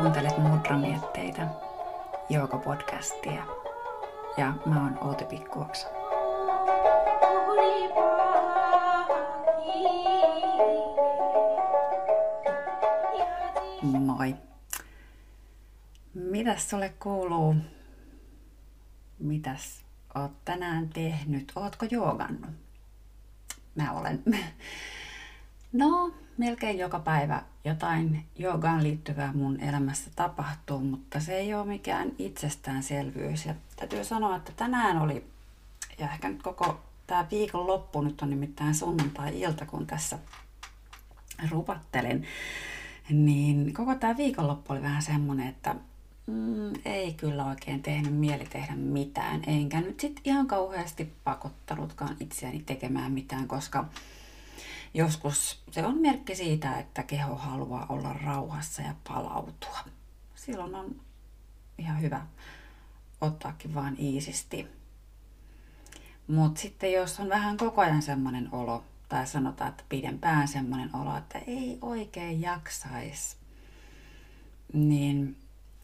Kuuntelet Mudra-mietteitä, podcastia ja mä oon Outi Pikkuoksa. Moi! Mitäs sulle kuuluu? Mitäs oot tänään tehnyt? Ootko joogannut? Mä olen. No, melkein joka päivä jotain joogaan liittyvää mun elämässä tapahtuu, mutta se ei ole mikään itsestäänselvyys. Ja täytyy sanoa, että tänään oli, ja ehkä nyt koko tämä viikonloppu, nyt on nimittäin sunnuntai-ilta, kun tässä rupattelin, niin koko tämä viikonloppu oli vähän semmoinen, että ei kyllä oikein tehnyt mieli tehdä mitään, enkä nyt sitten ihan kauheasti pakottanutkaan itseäni tekemään mitään, koska joskus se on merkki siitä, että keho haluaa olla rauhassa ja palautua. Silloin on ihan hyvä ottaakin vaan iisisti. Mutta sitten jos on vähän koko ajan semmoinen olo, tai sanotaan, että pidempään semmoinen olo, että ei oikein jaksaisi, niin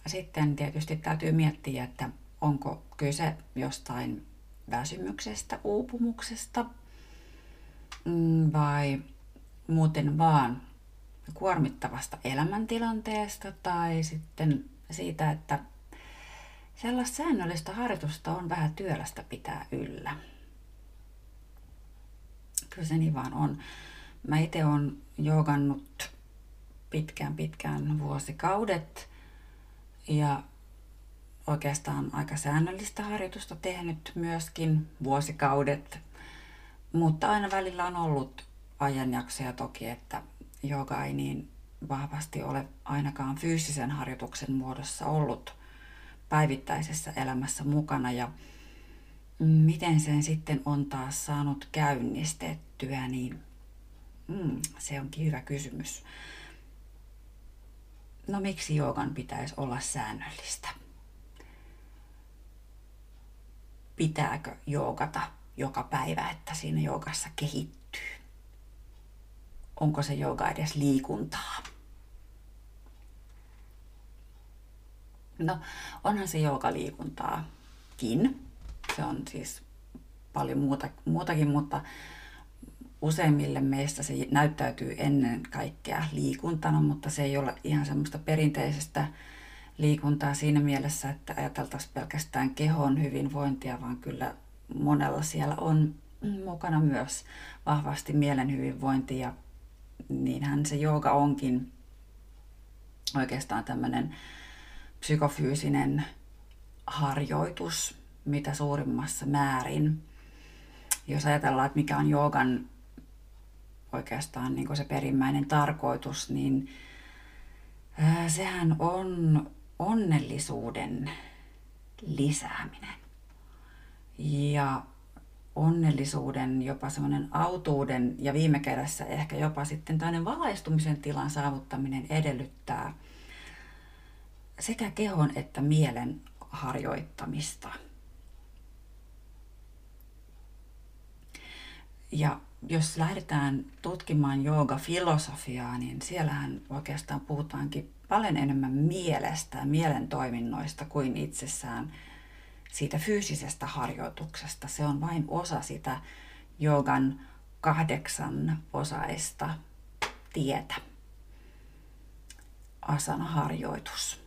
sitten tietysti täytyy miettiä, että onko kyse jostain väsymyksestä, uupumuksesta, vai muuten vaan kuormittavasta elämäntilanteesta tai sitten siitä, että sellaista säännöllistä harjoitusta on vähän työlästä pitää yllä. Kyllä se niin vaan on. Mä itse olen joogannut pitkään vuosikaudet ja oikeastaan aika säännöllistä harjoitusta tehnyt myöskin vuosikaudet. Mutta aina välillä on ollut ajanjaksoja toki, että jooga ei niin vahvasti ole ainakaan fyysisen harjoituksen muodossa ollut päivittäisessä elämässä mukana. Ja miten sen sitten on taas saanut käynnistettyä, niin se onkin hyvä kysymys. No miksi joogan pitäisi olla säännöllistä? Pitääkö joogata joka päivä, että siinä joogassa kehittyy? Onko se jooga edes liikuntaa? No, onhan se jooga liikuntaakin. Se on siis paljon muutakin, mutta useimmille meistä se näyttäytyy ennen kaikkea liikuntana, mutta se ei ole ihan semmoista perinteisestä liikuntaa siinä mielessä, että ajateltaisiin pelkästään kehon hyvinvointia, vaan kyllä monella siellä on mukana myös vahvasti mielen hyvinvointi ja niinhän se jooga onkin oikeastaan tämmöinen psykofyysinen harjoitus mitä suurimmassa määrin. Jos ajatellaan, että mikä on joogan oikeastaan niin kuin se perimmäinen tarkoitus, niin sehän on onnellisuuden lisääminen. Ja onnellisuuden, jopa semmoinen autuuden ja viime kädessä ehkä jopa sitten tämmöinen valaistumisen tilan saavuttaminen edellyttää sekä kehon että mielen harjoittamista. Ja jos lähdetään tutkimaan joogafilosofiaa, niin siellähän oikeastaan puhutaankin paljon enemmän mielestä ja mielen toiminnoista kuin itsessään siitä fyysisestä harjoituksesta. Se on vain osa sitä joogan 8 osaista tietä. Asana-harjoitus.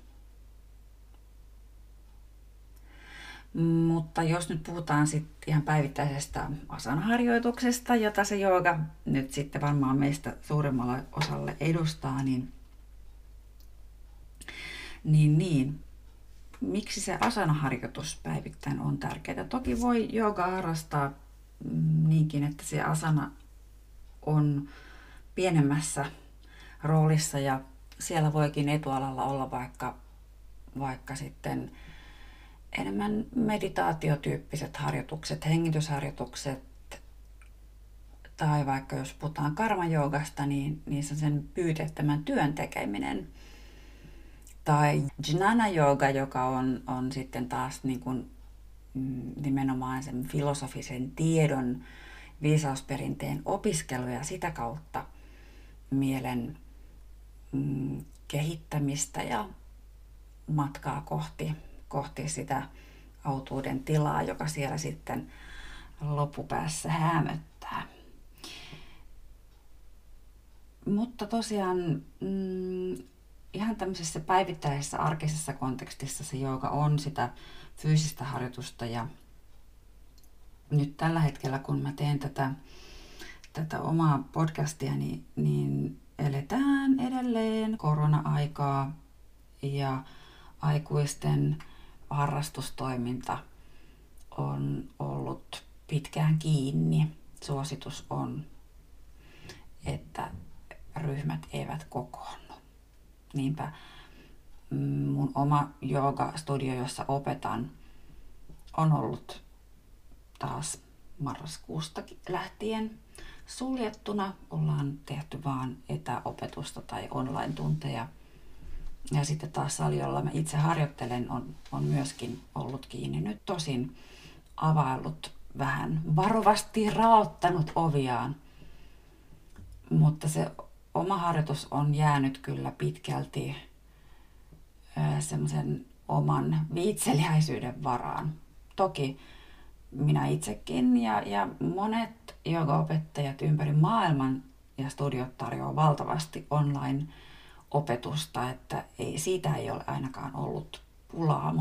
Mutta jos nyt puhutaan sitten ihan päivittäisestä asana-harjoituksesta, jota se jooga nyt sitten varmaan meistä suurimmalle osalle edustaa, niin. Miksi se asana-harjoitus päivittäin on tärkeää? Toki voi joogaa harrastaa niinkin, että se asana on pienemmässä roolissa ja siellä voikin etualalla olla vaikka sitten enemmän meditaatiotyyppiset harjoitukset, hengitysharjoitukset tai vaikka jos puhutaan karmajoogasta, niin niissä on sen pyyteettömän työn tekeminen. Tai jnana-jooga, joka on sitten taas niin kuin nimenomaan sen filosofisen tiedon viisausperinteen opiskelu ja sitä kautta mielen kehittämistä ja matkaa kohti sitä autuuden tilaa, joka siellä sitten loppupäässä häämöttää. Mutta tosiaan ihan tämmöisessä päivittäisessä arkisessa kontekstissa se jooga on sitä fyysistä harjoitusta, ja nyt tällä hetkellä kun mä teen tätä omaa podcastia, niin eletään edelleen korona-aikaa ja aikuisten harrastustoiminta on ollut pitkään kiinni. Suositus on, että ryhmät eivät kokoonnu. Niinpä mun oma joogastudio, jossa opetan, on ollut taas marraskuusta lähtien suljettuna. Ollaan tehty vaan etäopetusta tai online-tunteja. Ja sitten taas sali, jolla mä itse harjoittelen, on myöskin ollut kiinni. Nyt tosin availlut vähän varovasti, raottanut oviaan. Mutta se oma harjoitus on jäänyt kyllä pitkälti semmoisen oman viitseliäisyyden varaan. Toki minä itsekin ja monet joogaopettajat ympäri maailman ja studiot tarjoaa valtavasti online-opetusta, että siitä ei ole ainakaan ollut pulaa,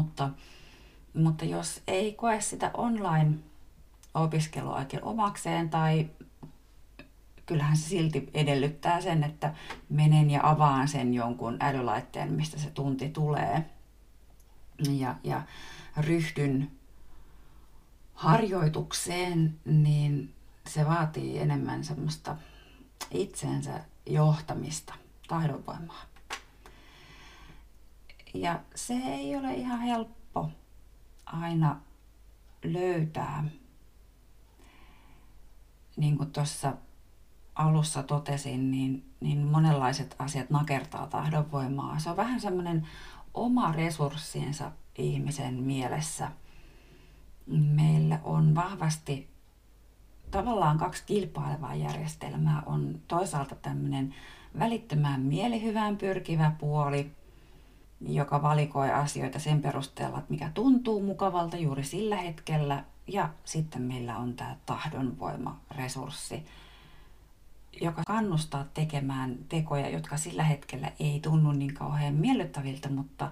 mutta jos ei koe sitä online-opiskelua oikein omakseen, tai kyllähän se silti edellyttää sen, että menen ja avaan sen jonkun älylaitteen, mistä se tunti tulee, ja ryhdyn harjoitukseen, niin se vaatii enemmän semmoista itsensä johtamista, tahdonvoimaa. Ja se ei ole ihan helppo aina löytää. Niin kuin tuossa alussa totesin, niin monenlaiset asiat nakertaa tahdonvoimaa. Se on vähän semmoinen oma resurssinsa ihmisen mielessä. Meillä on vahvasti tavallaan kaksi kilpailevaa järjestelmää. On toisaalta tämmöinen välittömään mielihyvään pyrkivä puoli, joka valikoi asioita sen perusteella, että mikä tuntuu mukavalta juuri sillä hetkellä. Ja sitten meillä on tämä tahdonvoimaresurssi, joka kannustaa tekemään tekoja, jotka sillä hetkellä ei tunnu niin kauhean miellyttäviltä, mutta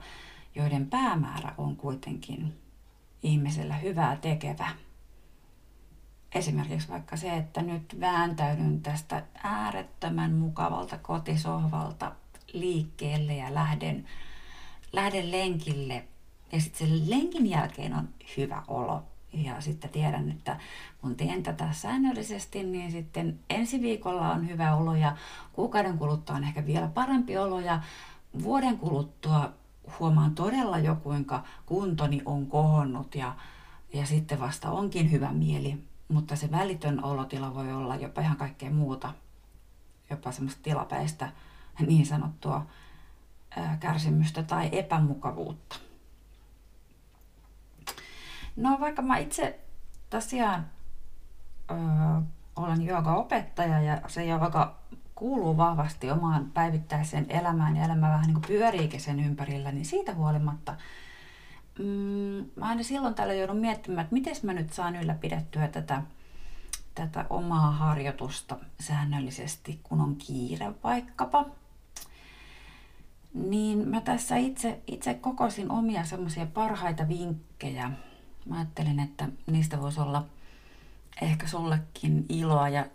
joiden päämäärä on kuitenkin ihmisellä hyvää tekevä. Esimerkiksi vaikka se, että nyt vääntäydyn tästä äärettömän mukavalta kotisohvalta liikkeelle ja lähden lenkille. Ja sitten sen lenkin jälkeen on hyvä olo. Ja sitten tiedän, että kun teen tätä säännöllisesti, niin sitten ensi viikolla on hyvä olo ja kuukauden kuluttua on ehkä vielä parempi olo ja vuoden kuluttua huomaan todella jo, kuinka kuntoni on kohonnut ja sitten vasta onkin hyvä mieli. Mutta se välitön olotila voi olla jopa ihan kaikkea muuta, jopa semmoista tilapäistä niin sanottua kärsimystä tai epämukavuutta. No vaikka mä itse tosiaan olen joogaopettaja ja se jooga kuuluu vahvasti omaan päivittäiseen elämään ja elämä vähän niin kuin pyöriikin sen ympärillä, niin siitä huolimatta mä aina silloin tällä joudun miettimään, että miten mä nyt saan ylläpidettyä tätä omaa harjoitusta säännöllisesti, kun on kiire vaikkapa. Niin mä tässä itse kokosin omia semmoisia parhaita vinkkejä. Mä ajattelin, että niistä voisi olla ehkä sullekin iloa ja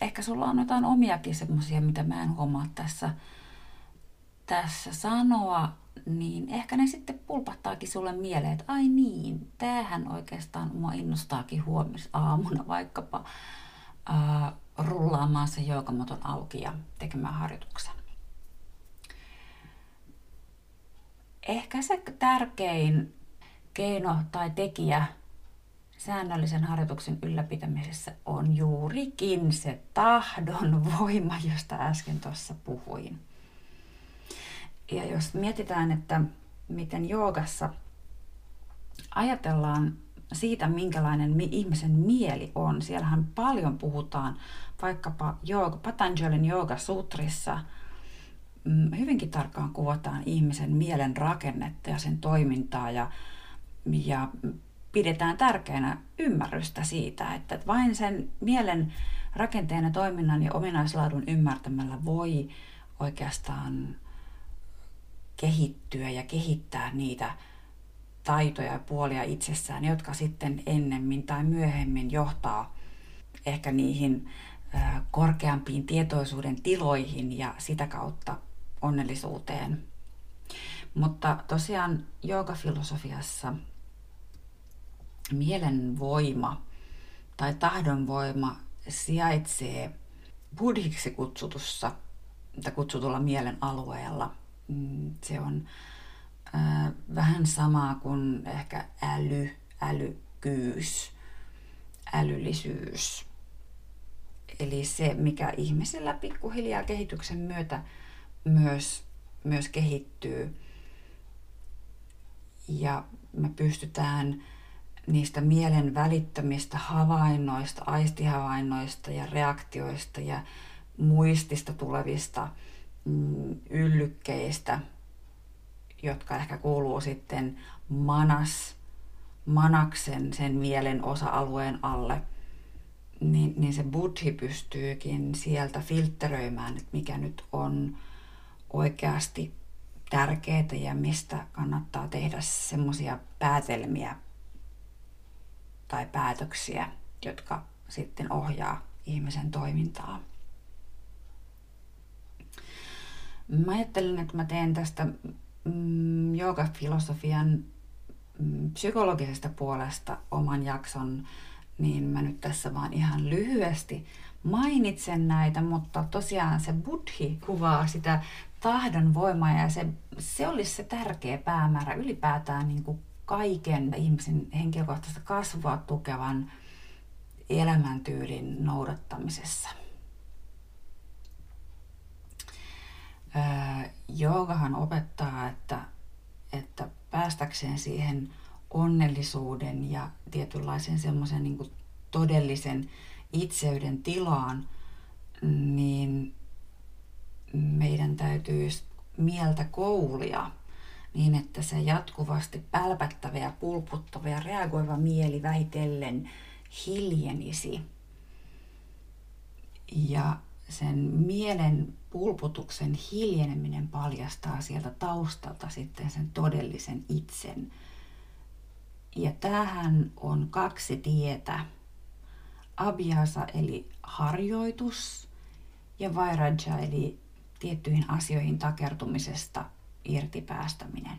ehkä sulla on jotain omiakin semmoisia, mitä mä en huomaa tässä sanoa, niin ehkä ne sitten pulpahtaakin sulle mieleen, että ai niin, tämähän oikeastaan mua innostaakin huomisaamuna vaikkapa rullaamaan se joogamoton auki ja tekemään harjoituksen. Ehkä se tärkein keino tai tekijä säännöllisen harjoituksen ylläpitämisessä on juurikin se tahdonvoima, josta äsken tuossa puhuin. Ja jos mietitään, että miten joogassa ajatellaan siitä, minkälainen ihmisen mieli on. Siellähän paljon puhutaan vaikkapa Patanjalin joogasutrissa hyvinkin tarkkaan kuvataan ihmisen mielen rakennetta ja sen toimintaa ja pidetään tärkeänä ymmärrystä siitä, että vain sen mielen rakenteen ja toiminnan ja ominaislaadun ymmärtämällä voi oikeastaan kehittyä ja kehittää niitä taitoja ja puolia itsessään, jotka sitten ennemmin tai myöhemmin johtaa ehkä niihin korkeampiin tietoisuuden tiloihin ja sitä kautta onnellisuuteen. Mutta tosiaan joogafilosofiassa mielen voima tai tahdon voima sijaitsee buddhiksi kutsutulla mielen alueella. Se on vähän samaa kuin ehkä älykkyys, älyllisyys. Eli se, mikä ihmisellä pikkuhiljaa kehityksen myötä myös kehittyy. Ja me pystytään niistä mielen välittömistä havainnoista, aistihavainnoista ja reaktioista ja muistista tulevista yllykkeistä, jotka ehkä kuuluu sitten manaksen, sen mielen osa-alueen alle, niin se buddhi pystyykin sieltä filtteröimään, että mikä nyt on oikeasti tärkeää ja mistä kannattaa tehdä semmoisia päätelmiä tai päätöksiä, jotka sitten ohjaa ihmisen toimintaa. Mä ajattelin, että mä teen tästä joogafilosofian psykologisesta puolesta oman jakson, niin mä nyt tässä vaan ihan lyhyesti mainitsen näitä, mutta tosiaan se buddhi kuvaa sitä tahdon voimaa ja se olisi se tärkeä päämäärä ylipäätään niin kuin kaiken ihmisen henkilökohtaista kasvua tukevan elämäntyylin noudattamisessa. Joogahan opettaa, että päästäkseen siihen onnellisuuden ja tietynlaisen semmoisen niin kuin todellisen itseyden tilaan, niin meidän täytyisi mieltä koulia niin, että se jatkuvasti pälpättävä ja pulputtava ja reagoiva mieli vähitellen hiljenisi. Ja sen mielen pulputuksen hiljeneminen paljastaa sieltä taustalta sitten sen todellisen itsen. Ja tämähän on kaksi tietä. Abhyasa eli harjoitus ja vairagya eli tiettyihin asioihin takertumisesta irti päästäminen.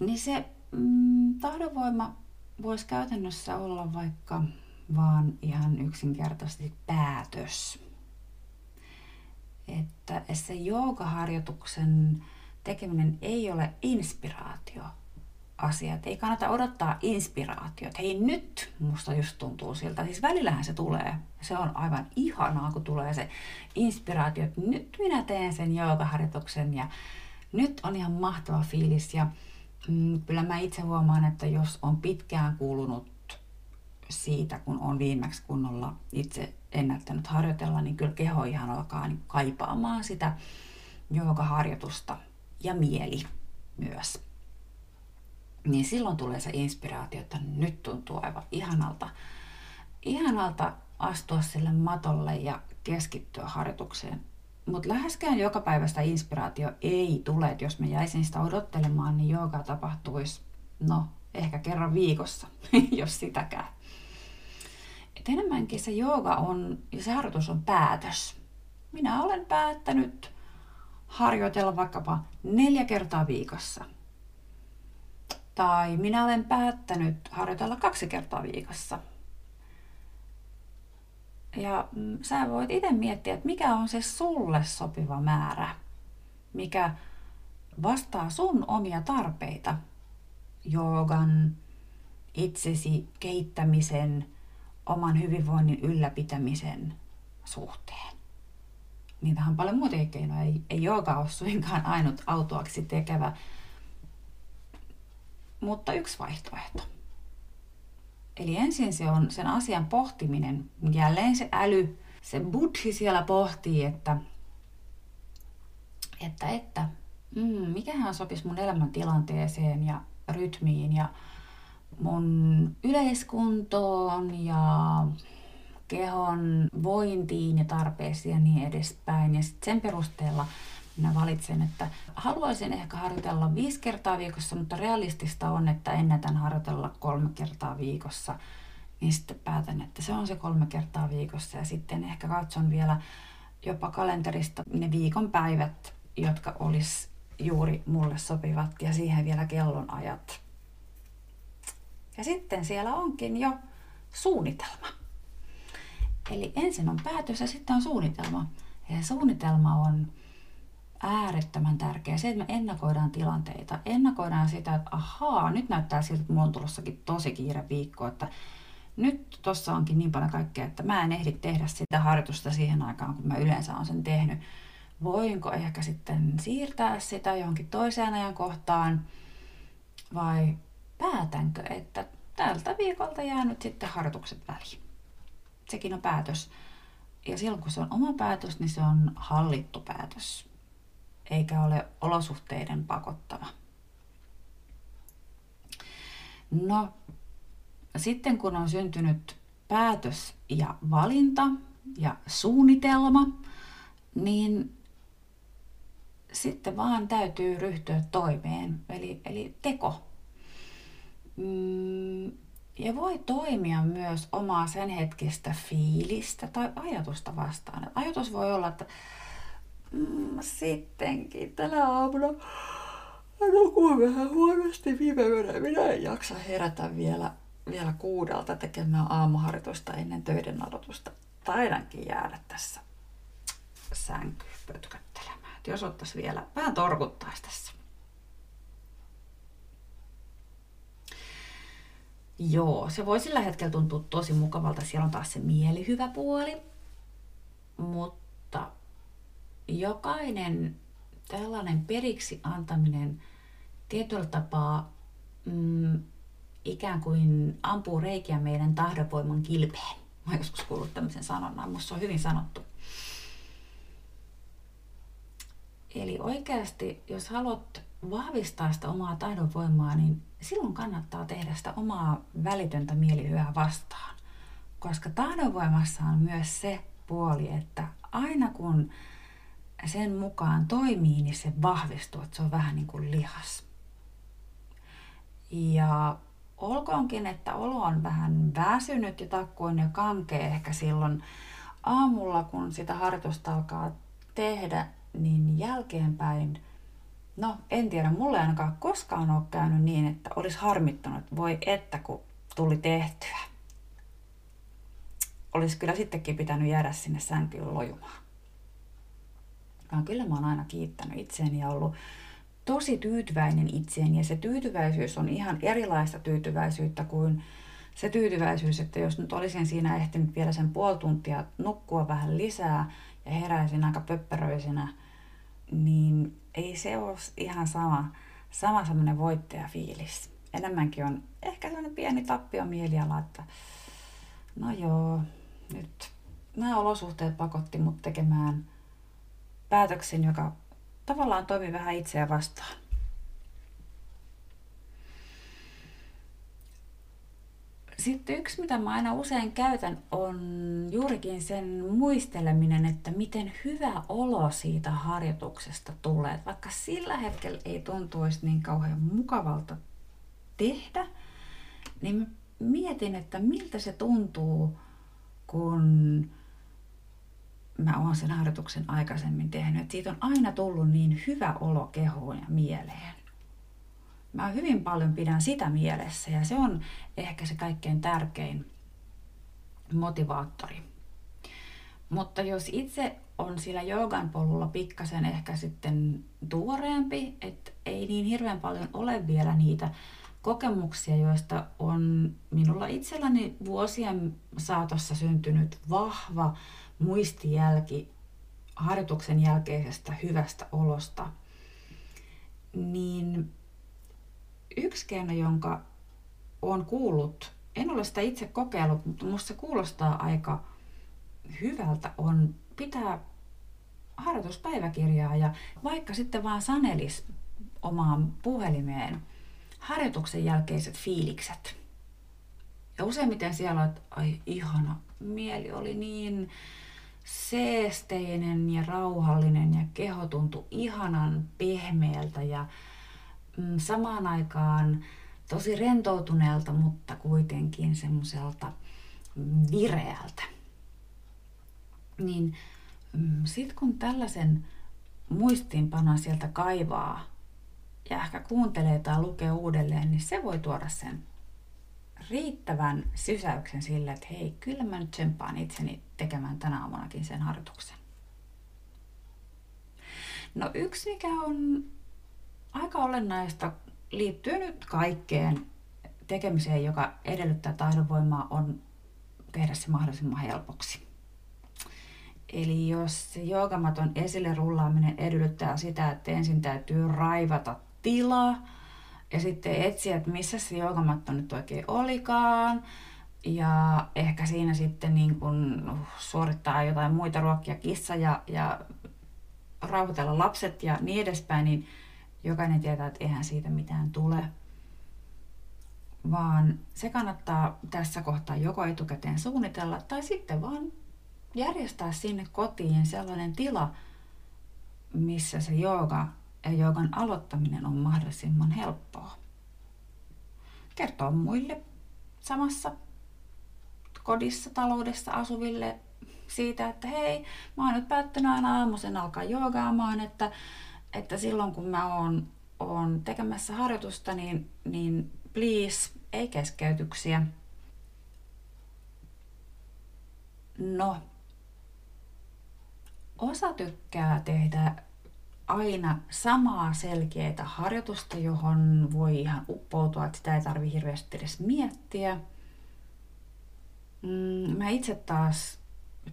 Niin se tahdonvoima voisi käytännössä olla vaikka vaan ihan yksinkertaisesti päätös. Että se joogaharjoituksen tekeminen ei ole inspiraatioasia. Ei kannata odottaa inspiraatiota. Hei, nyt musta just tuntuu siltä. Siis välillähän se tulee. Se on aivan ihanaa, kun tulee se inspiraatio. Nyt minä teen sen joogaharjoituksen ja nyt on ihan mahtava fiilis. Ja kyllä mä itse huomaan, että jos on pitkään kuulunut siitä, kun on viimeksi kunnolla itse ennättänyt harjoitella, niin kyllä keho ihan alkaa kaipaamaan sitä joogaharjoitusta ja mieli myös. Niin silloin tulee se inspiraatio, että nyt tuntuu aivan ihanalta astua sille matolle ja keskittyä harjoitukseen. Mutta läheskään joka päivä sitä inspiraatio ei tule, että jos mä jäisin sitä odottelemaan, niin jooga tapahtuisi ehkä kerran viikossa, jos sitäkään. Et enemmänkin se jooga on, ja se harjoitus on päätös. Minä olen päättänyt harjoitella vaikkapa 4 kertaa viikossa. Tai minä olen päättänyt harjoitella 2 kertaa viikossa. Ja sä voit itse miettiä, että mikä on se sulle sopiva määrä, mikä vastaa sun omia tarpeita. Joogan, itsesi kehittämisen, oman hyvinvoinnin ylläpitämisen suhteen. Niitähän on paljon muitakin keinoja. Ei jooga ole suinkaan ainut autoaksi tekevä, mutta yksi vaihtoehto. Eli ensin se on sen asian pohtiminen, jälleen se äly, se buddhi siellä pohtii, että mikähän sopisi mun elämäntilanteeseen ja rytmiin ja mun yleiskuntoon ja kehon vointiin ja tarpeisiin ja niin edespäin. Ja sitten sen perusteella minä valitsen, että haluaisin ehkä harjoitella 5 kertaa viikossa, mutta realistista on, että ennätän harjoitella 3 kertaa viikossa. Niin sitten päätän, että se on se 3 kertaa viikossa ja sitten ehkä katson vielä jopa kalenterista ne viikonpäivät, jotka olisi juuri mulle sopivat ja siihen vielä kellonajat. Ja sitten siellä onkin jo suunnitelma. Eli ensin on päätös ja sitten on suunnitelma. Ja suunnitelma on äärettömän tärkeä. Se, että me ennakoidaan tilanteita. Ennakoidaan sitä, että ahaa, nyt näyttää siltä, että mulla on tulossakin tosi kiire viikko. Että nyt tossa onkin niin paljon kaikkea, että mä en ehdi tehdä sitä harjoitusta siihen aikaan, kun mä yleensä olen sen tehnyt. Voinko ehkä sitten siirtää sitä johonkin toiseen ajankohtaan vai päätänkö, että tältä viikolta jää nyt sitten harjoitukset väliin. Sekin on päätös. Ja silloin kun se on oma päätös, niin se on hallittu päätös. Eikä ole olosuhteiden pakottava. No, sitten kun on syntynyt päätös ja valinta ja suunnitelma, niin sitten vaan täytyy ryhtyä toimeen, eli teko. Ja voi toimia myös omaa sen hetkistä fiilistä tai ajatusta vastaan. Ajatus voi olla, että sittenkin tänä aamuna nukuin vähän huonosti viime yönä. Minä en jaksa herätä vielä 6:00 tekemään aamuharjoitusta ennen töiden aloitusta. Taidankin jäädä tässä sänkyyn pötköttelemään. Jos ottaisi vielä, vähän torkuttaisi tässä. Joo, se voi sillä hetkellä tuntua tosi mukavalta. Siellä on taas se mielihyvä puoli. Mutta jokainen tällainen periksi antaminen tietyllä tapaa ikään kuin ampuu reikiä meidän tahdonvoiman kilpeen. Mä oon joskus kuullut tämmöisen sanonnan, musta se on hyvin sanottu. Eli oikeasti, jos haluat vahvistaa sitä omaa tahdonvoimaa, niin silloin kannattaa tehdä sitä omaa välitöntä mielihyvää vastaan. Koska tahdonvoimassa on myös se puoli, että aina kun sen mukaan toimii, niin se vahvistuu, että se on vähän niin kuin lihas. Ja olkoonkin, että olo on vähän väsynyt ja takkuinen ja kankea ehkä silloin aamulla, kun sitä harjoitusta alkaa tehdä, niin jälkeenpäin, no en tiedä, mulle ainakaan koskaan ole käynyt niin, että olisi harmittanut, voi että kun tuli tehtyä. Olisi kyllä sittenkin pitänyt jäädä sinne sänkyyn lojumaan. Vaan kyllä mä oon aina kiittänyt itseäni ja ollut tosi tyytyväinen itseeni, ja se tyytyväisyys on ihan erilaista tyytyväisyyttä kuin se tyytyväisyys, että jos nyt olisin siinä ehtinyt vielä sen 0,5 tuntia nukkua vähän lisää ja heräisin aika pöppäröisenä, niin ei se ole ihan sama semmoinen voittajafiilis. Enemmänkin on ehkä semmoinen pieni tappio mieliala, että no joo, nyt nämä olosuhteet pakotti mut tekemään päätöksen, joka tavallaan toimii vähän itseä vastaan. Sitten yksi, mitä mä aina usein käytän, on juurikin sen muisteleminen, että miten hyvä olo siitä harjoituksesta tulee. Vaikka sillä hetkellä ei tuntuisi niin kauhean mukavalta tehdä, niin mä mietin, että miltä se tuntuu, kun mä oon sen harjoituksen aikaisemmin tehnyt. Et siitä on aina tullut niin hyvä olo kehoon ja mieleen. Mä hyvin paljon pidän sitä mielessä ja se on ehkä se kaikkein tärkein motivaattori. Mutta jos itse on sillä joogan polulla pikkasen ehkä sitten tuoreempi, että ei niin hirveän paljon ole vielä niitä kokemuksia, joista on minulla itselläni vuosien saatossa syntynyt vahva muistijälki harjoituksen jälkeisestä hyvästä olosta, niin yksi keino, jonka olen kuullut, en ole sitä itse kokeillut, mutta minusta se kuulostaa aika hyvältä on pitää harjoituspäiväkirjaa ja vaikka sitten vaan sanelisi omaan puhelimeen harjoituksen jälkeiset fiilikset. Ja useimmiten siellä on, että ai ihana, mieli oli niin seesteinen ja rauhallinen ja keho tuntui ihanan pehmeältä ja samaan aikaan tosi rentoutuneelta, mutta kuitenkin semmoiselta vireältä. Niin sit kun tällaisen muistiinpanon sieltä kaivaa ja ehkä kuuntelee tai lukee uudelleen, niin se voi tuoda sen riittävän sysäyksen sille, että hei, kyllä mä nyt tsemppaan itseni tekemään tänä aamunakin sen harjoituksen. No yksi, mikä on aika olennaista, liittyy nyt kaikkeen tekemiseen, joka edellyttää taidonvoimaa, on tehdä se mahdollisimman helpoksi. Eli jos se joogamaton esille rullaaminen edellyttää sitä, että ensin täytyy raivata tilaa ja sitten etsiä, että missä se joogamatto nyt oikein olikaan. Ja ehkä siinä sitten niin kun suorittaa jotain muita ruokia, kissa ja rauhoitella lapset ja niin edespäin, niin jokainen tietää, että eihän siitä mitään tule. Vaan se kannattaa tässä kohtaa joko etukäteen suunnitella tai sitten vaan järjestää sinne kotiin sellainen tila, missä se jooga ja joogan aloittaminen on mahdollisimman helppoa. Kertoo muille samassa kodissa, taloudessa asuville siitä, että hei, mä oon nyt päättänyt aina aamuisen alkaa joogaamaan, että silloin kun mä oon tekemässä harjoitusta, niin please, ei keskeytyksiä. No, osa tykkää tehdä aina samaa selkeää harjoitusta, johon voi ihan uppoutua, että sitä ei tarvitse hirveästi edes miettiä. Mä itse taas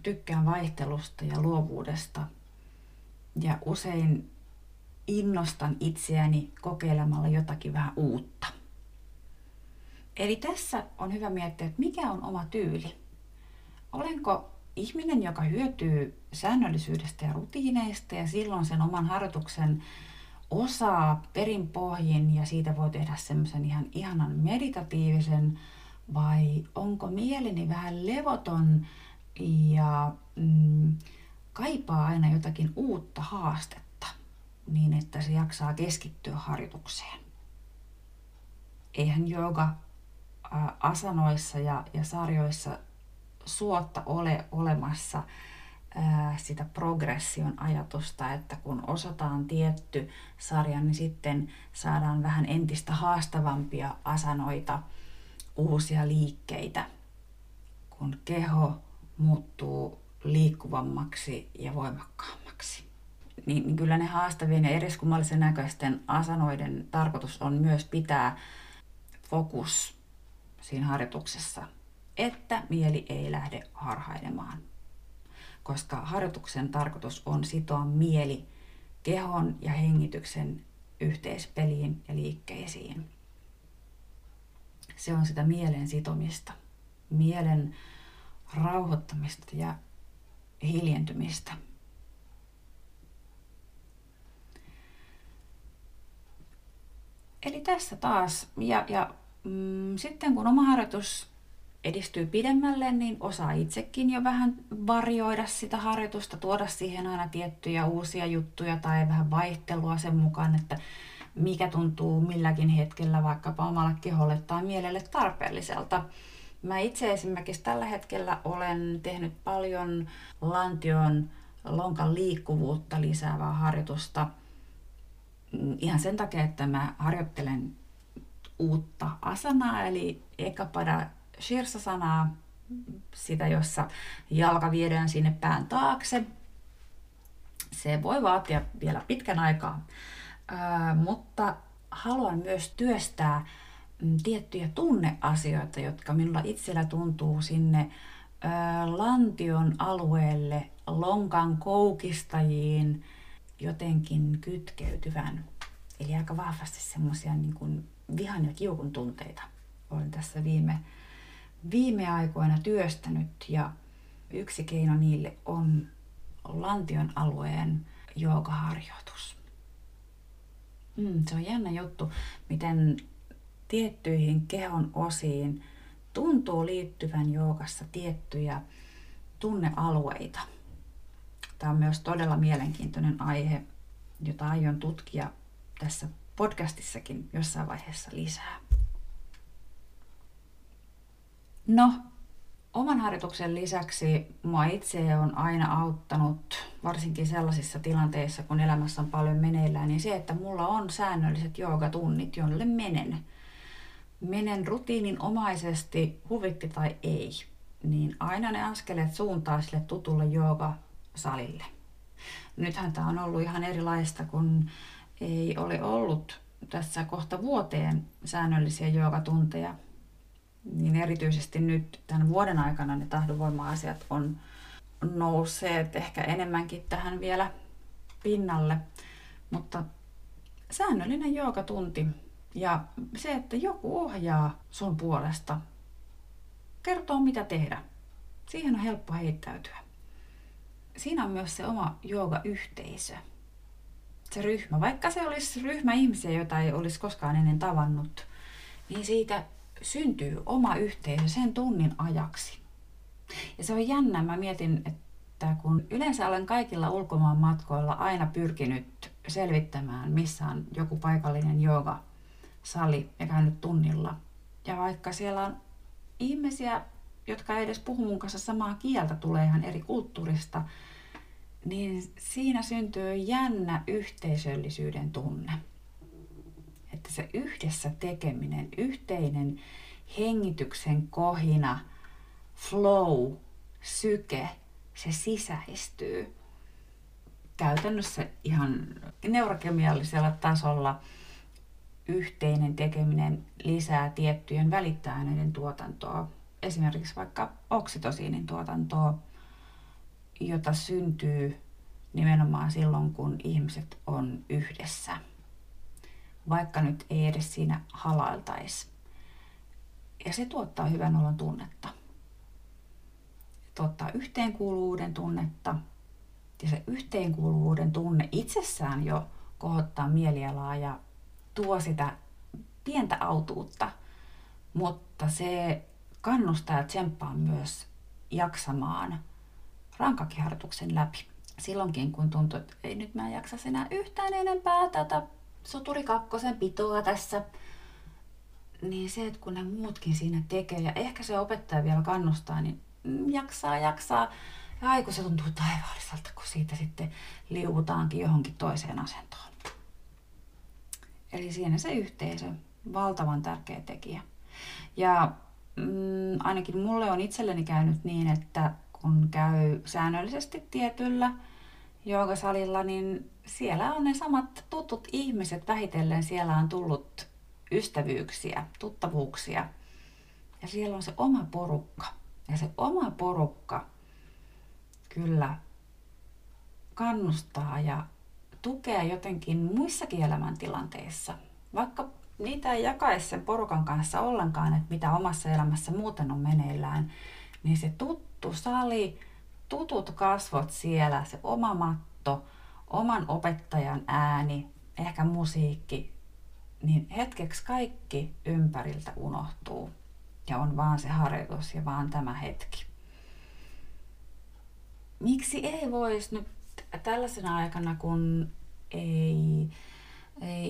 tykkään vaihtelusta ja luovuudesta ja usein innostan itseäni kokeilemalla jotakin vähän uutta. Eli tässä on hyvä miettiä, että mikä on oma tyyli. Olenko ihminen, joka hyötyy säännöllisyydestä ja rutiineista ja silloin sen oman harjoituksen osaa perinpohjin ja siitä voi tehdä semmoisen ihan ihanan meditatiivisen, vai onko mieleni vähän levoton ja kaipaa aina jotakin uutta haastetta niin, että se jaksaa keskittyä harjoitukseen. Eihän jooga asanoissa ja sarjoissa suotta ole olemassa sitä progression ajatusta, että kun osataan tietty sarja, niin sitten saadaan vähän entistä haastavampia asanoita, uusia liikkeitä, kun keho muuttuu liikkuvammaksi ja voimakkaammaksi. Niin kyllä ne haastavien ja eriskummallisen näköisten asanoiden tarkoitus on myös pitää fokus siinä harjoituksessa, että mieli ei lähde harhailemaan, koska harjoituksen tarkoitus on sitoa mieli kehon ja hengityksen yhteispeliin ja liikkeisiin. Se on sitä mielen sitomista, mielen rauhoittamista ja hiljentymistä. Eli tässä taas, sitten kun oma harjoitus edistyy pidemmälle, niin osaa itsekin jo vähän varjoida sitä harjoitusta, tuoda siihen aina tiettyjä uusia juttuja tai vähän vaihtelua sen mukaan, että mikä tuntuu milläkin hetkellä vaikkapa omalle keholle tai mielelle tarpeelliselta. Mä itse esimerkiksi tällä hetkellä olen tehnyt paljon lonkan liikkuvuutta lisäävää harjoitusta ihan sen takia, että mä harjoittelen uutta asanaa, eli Eka Pada Shirsa Asanaa, sitä jossa jalka viedään sinne pään taakse. Se voi vaatia vielä pitkän aikaa, mutta haluan myös työstää tiettyjä tunneasioita, jotka minulla itsellä tuntuu sinne lantion alueelle, lonkan koukistajiin jotenkin kytkeytyvän. Eli aika vahvasti semmoisia niin kuin vihan ja kiukun tunteita olen tässä viime aikoina työstänyt ja Yksi keino niille on lantion alueen joogaharjoitus. Se on jännä juttu, miten tiettyihin kehon osiin tuntuu liittyvän joogassa tiettyjä tunnealueita. Tämä on myös todella mielenkiintoinen aihe, jota aion tutkia tässä podcastissakin jossain vaiheessa lisää. No, oman harjoituksen lisäksi minua itse on aina auttanut, varsinkin sellaisissa tilanteissa, kun elämässä on paljon meneillään, niin se, että mulla on säännölliset joogatunnit, jolle menen. Menen rutiininomaisesti, huvitti tai ei, niin aina ne askeleet suuntaa sille tutulle joogasalille. Nythän tämä on ollut ihan erilaista, kun ei ole ollut tässä kohta vuoteen säännöllisiä joogatunteja. Niin erityisesti nyt tämän vuoden aikana ne tahdonvoima-asiat on nousseet ehkä enemmänkin tähän vielä pinnalle. Mutta säännöllinen joogatunti ja se, että joku ohjaa sun puolesta, kertoo mitä tehdä. Siihen on helppo heittäytyä. Siinä on myös se oma joogayhteisö, se ryhmä. Vaikka se olisi ryhmä ihmisiä, joita ei olisi koskaan ennen tavannut, niin siitä syntyy oma yhteisö sen tunnin ajaksi. Ja se on jännä. Mä mietin, että kun yleensä olen kaikilla ulkomaan matkoilla aina pyrkinyt selvittämään, missä on joku paikallinen joogasali ja käynyt tunnilla. Ja vaikka siellä on ihmisiä, jotka ei edes puhu mun kanssa samaa kieltä, tulee ihan eri kulttuurista, niin siinä syntyy jännä yhteisöllisyyden tunne. Että se yhdessä tekeminen, yhteinen hengityksen kohina, flow, syke, se sisäistyy. Käytännössä ihan neurokemiallisella tasolla yhteinen tekeminen lisää tiettyjen välittäjäaineiden tuotantoa. Esimerkiksi vaikka oksitosiinin tuotantoa, jota syntyy nimenomaan silloin, kun ihmiset on yhdessä. Vaikka nyt ei edes siinä halailtaisi. Ja se tuottaa hyvän olon tunnetta. Se tuottaa yhteenkuuluvuuden tunnetta. Ja se yhteenkuuluvuuden tunne itsessään jo kohottaa mielialaa ja tuo sitä pientä autuutta. Mutta se kannustaa ja tsemppaa myös jaksamaan rankakin harjoituksen läpi. Silloinkin kun tuntuu, että ei nyt mä en jaksa enää yhtään enempää tätä soturi 2 pitoa tässä, niin se, että kun ne muutkin siinä tekee ja ehkä se opettaja vielä kannustaa, niin jaksaa. Ja aiku se tuntuu taivaalliselta, kun siitä sitten liuutaankin johonkin toiseen asentoon. Eli siinä se yhteisö, valtavan tärkeä tekijä. Ja ainakin mulle on itselleni käynyt niin, että kun käy säännöllisesti tietyllä joogasalilla, niin siellä on ne samat tutut ihmiset vähitellen. Siellä on tullut ystävyyksiä, tuttavuuksia. Ja siellä on se oma porukka. Ja se oma porukka kyllä kannustaa ja tukee jotenkin muissakin elämäntilanteissa. Vaikka niitä ei jakaisi sen porukan kanssa ollenkaan, että mitä omassa elämässä muuten on meneillään, niin se tuttu sali, tutut kasvot siellä, se oma matto, oman opettajan ääni, ehkä musiikki, niin hetkeksi kaikki ympäriltä unohtuu. Ja on vaan se harjoitus ja vaan tämä hetki. Miksi ei voisi nyt tällaisena aikana, kun ei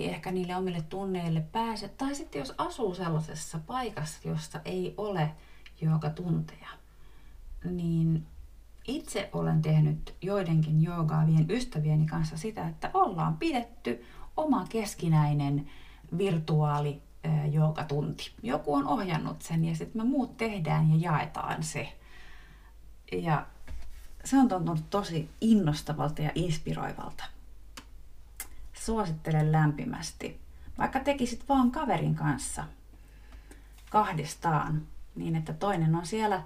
ehkä niille omille tunneille pääse, tai sitten jos asuu sellaisessa paikassa, jossa ei ole joogatunteja, niin itse olen tehnyt joidenkin joogaavien ystävieni kanssa sitä, että ollaan pidetty oma keskinäinen virtuaali joogatunti. Joku on ohjannut sen ja sitten me muut tehdään ja jaetaan se. Ja se on tuntunut tosi innostavalta ja inspiroivalta. Suosittelen lämpimästi. Vaikka tekisit vaan kaverin kanssa kahdestaan, niin että toinen on siellä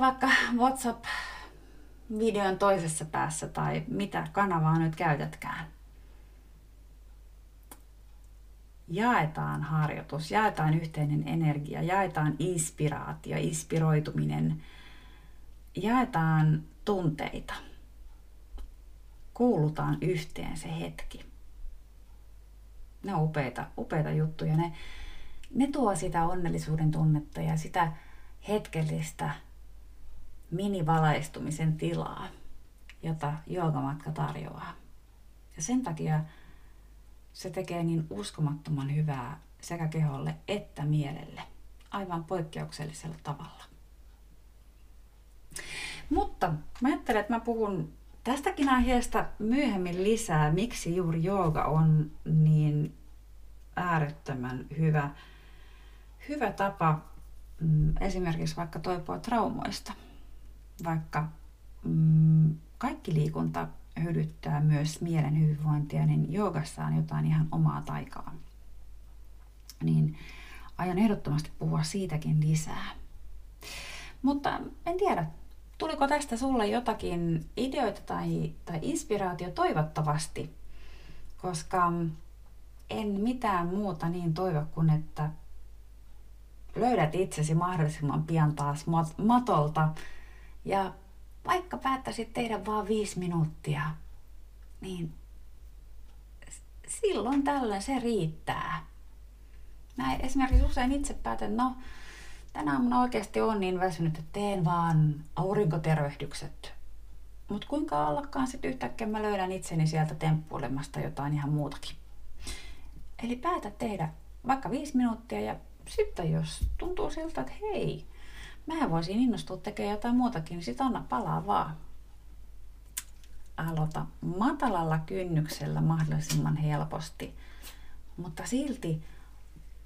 vaikka WhatsApp-videon toisessa päässä tai mitä kanavaa nyt käytätkään. Jaetaan harjoitus, jaetaan yhteinen energia, jaetaan inspiraatio, inspiroituminen. jaetaan tunteita. Kuulutaan yhteen se hetki. Ne on upeita juttuja. Ne tuo sitä onnellisuuden tunnetta ja sitä hetkellistä minivalaistumisen tilaa, jota joogamatka tarjoaa. Ja sen takia se tekee niin uskomattoman hyvää sekä keholle että mielelle. Aivan poikkeuksellisella tavalla. Mutta mä ajattelen, että mä puhun tästäkin aiheesta myöhemmin lisää, miksi juuri jooga on niin äärettömän hyvä tapa esimerkiksi vaikka toipua traumoista. Vaikka kaikki liikunta hyödyttää myös mielen hyvinvointia, niin joogassa on jotain ihan omaa taikaa. Niin aion ehdottomasti puhua siitäkin lisää. Mutta en tiedä, tuliko tästä sulle jotakin ideoita tai inspiraatio toivottavasti, koska en mitään muuta niin toivo kuin, että löydät itsesi mahdollisimman pian taas matolta ja vaikka päättäisit tehdä vaan 5 minuuttia, niin silloin tällöin se riittää. Mä esimerkiksi usein itse päätän, no tänä aamuna oikeasti on niin väsynyt, että teen vaan aurinkotervehdykset. Mutta kuinka ollakaan sitten yhtäkkiä mä löydän itseni sieltä temppuilemasta jotain ihan muutakin. Eli päätä tehdä vaikka 5 minuuttia ja sitten jos tuntuu siltä, että hei, mä voisin innostua tekemään jotain muutakin, niin sit anna palaa vaan. Aloita matalalla kynnyksellä mahdollisimman helposti, mutta silti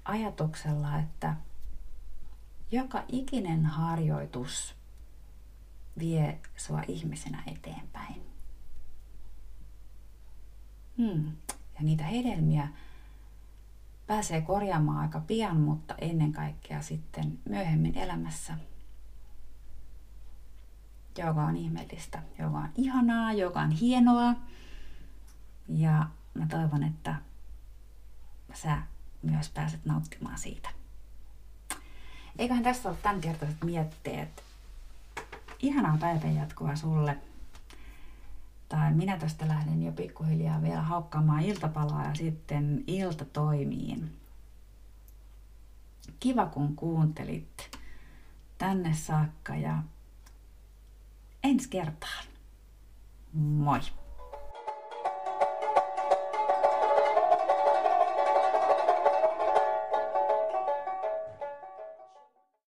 ajatuksella, että joka ikinen harjoitus vie sua ihmisenä eteenpäin. Ja niitä hedelmiä pääsee korjaamaan aika pian, mutta ennen kaikkea sitten myöhemmin elämässä. Jooga on ihmeellistä, jooga on ihanaa, jooga on hienoa. Ja mä toivon, että sä myös pääset nauttimaan siitä. Eiköhän tässä ole tämän kertaiset mietteet. Ihanaa päivän jatkoa sulle. Tai minä tästä lähden jo pikkuhiljaa vielä haukkaamaan iltapalaa ja sitten iltatoimiin. Kiva kun kuuntelit tänne saakka ja ensi kertaan. Moi!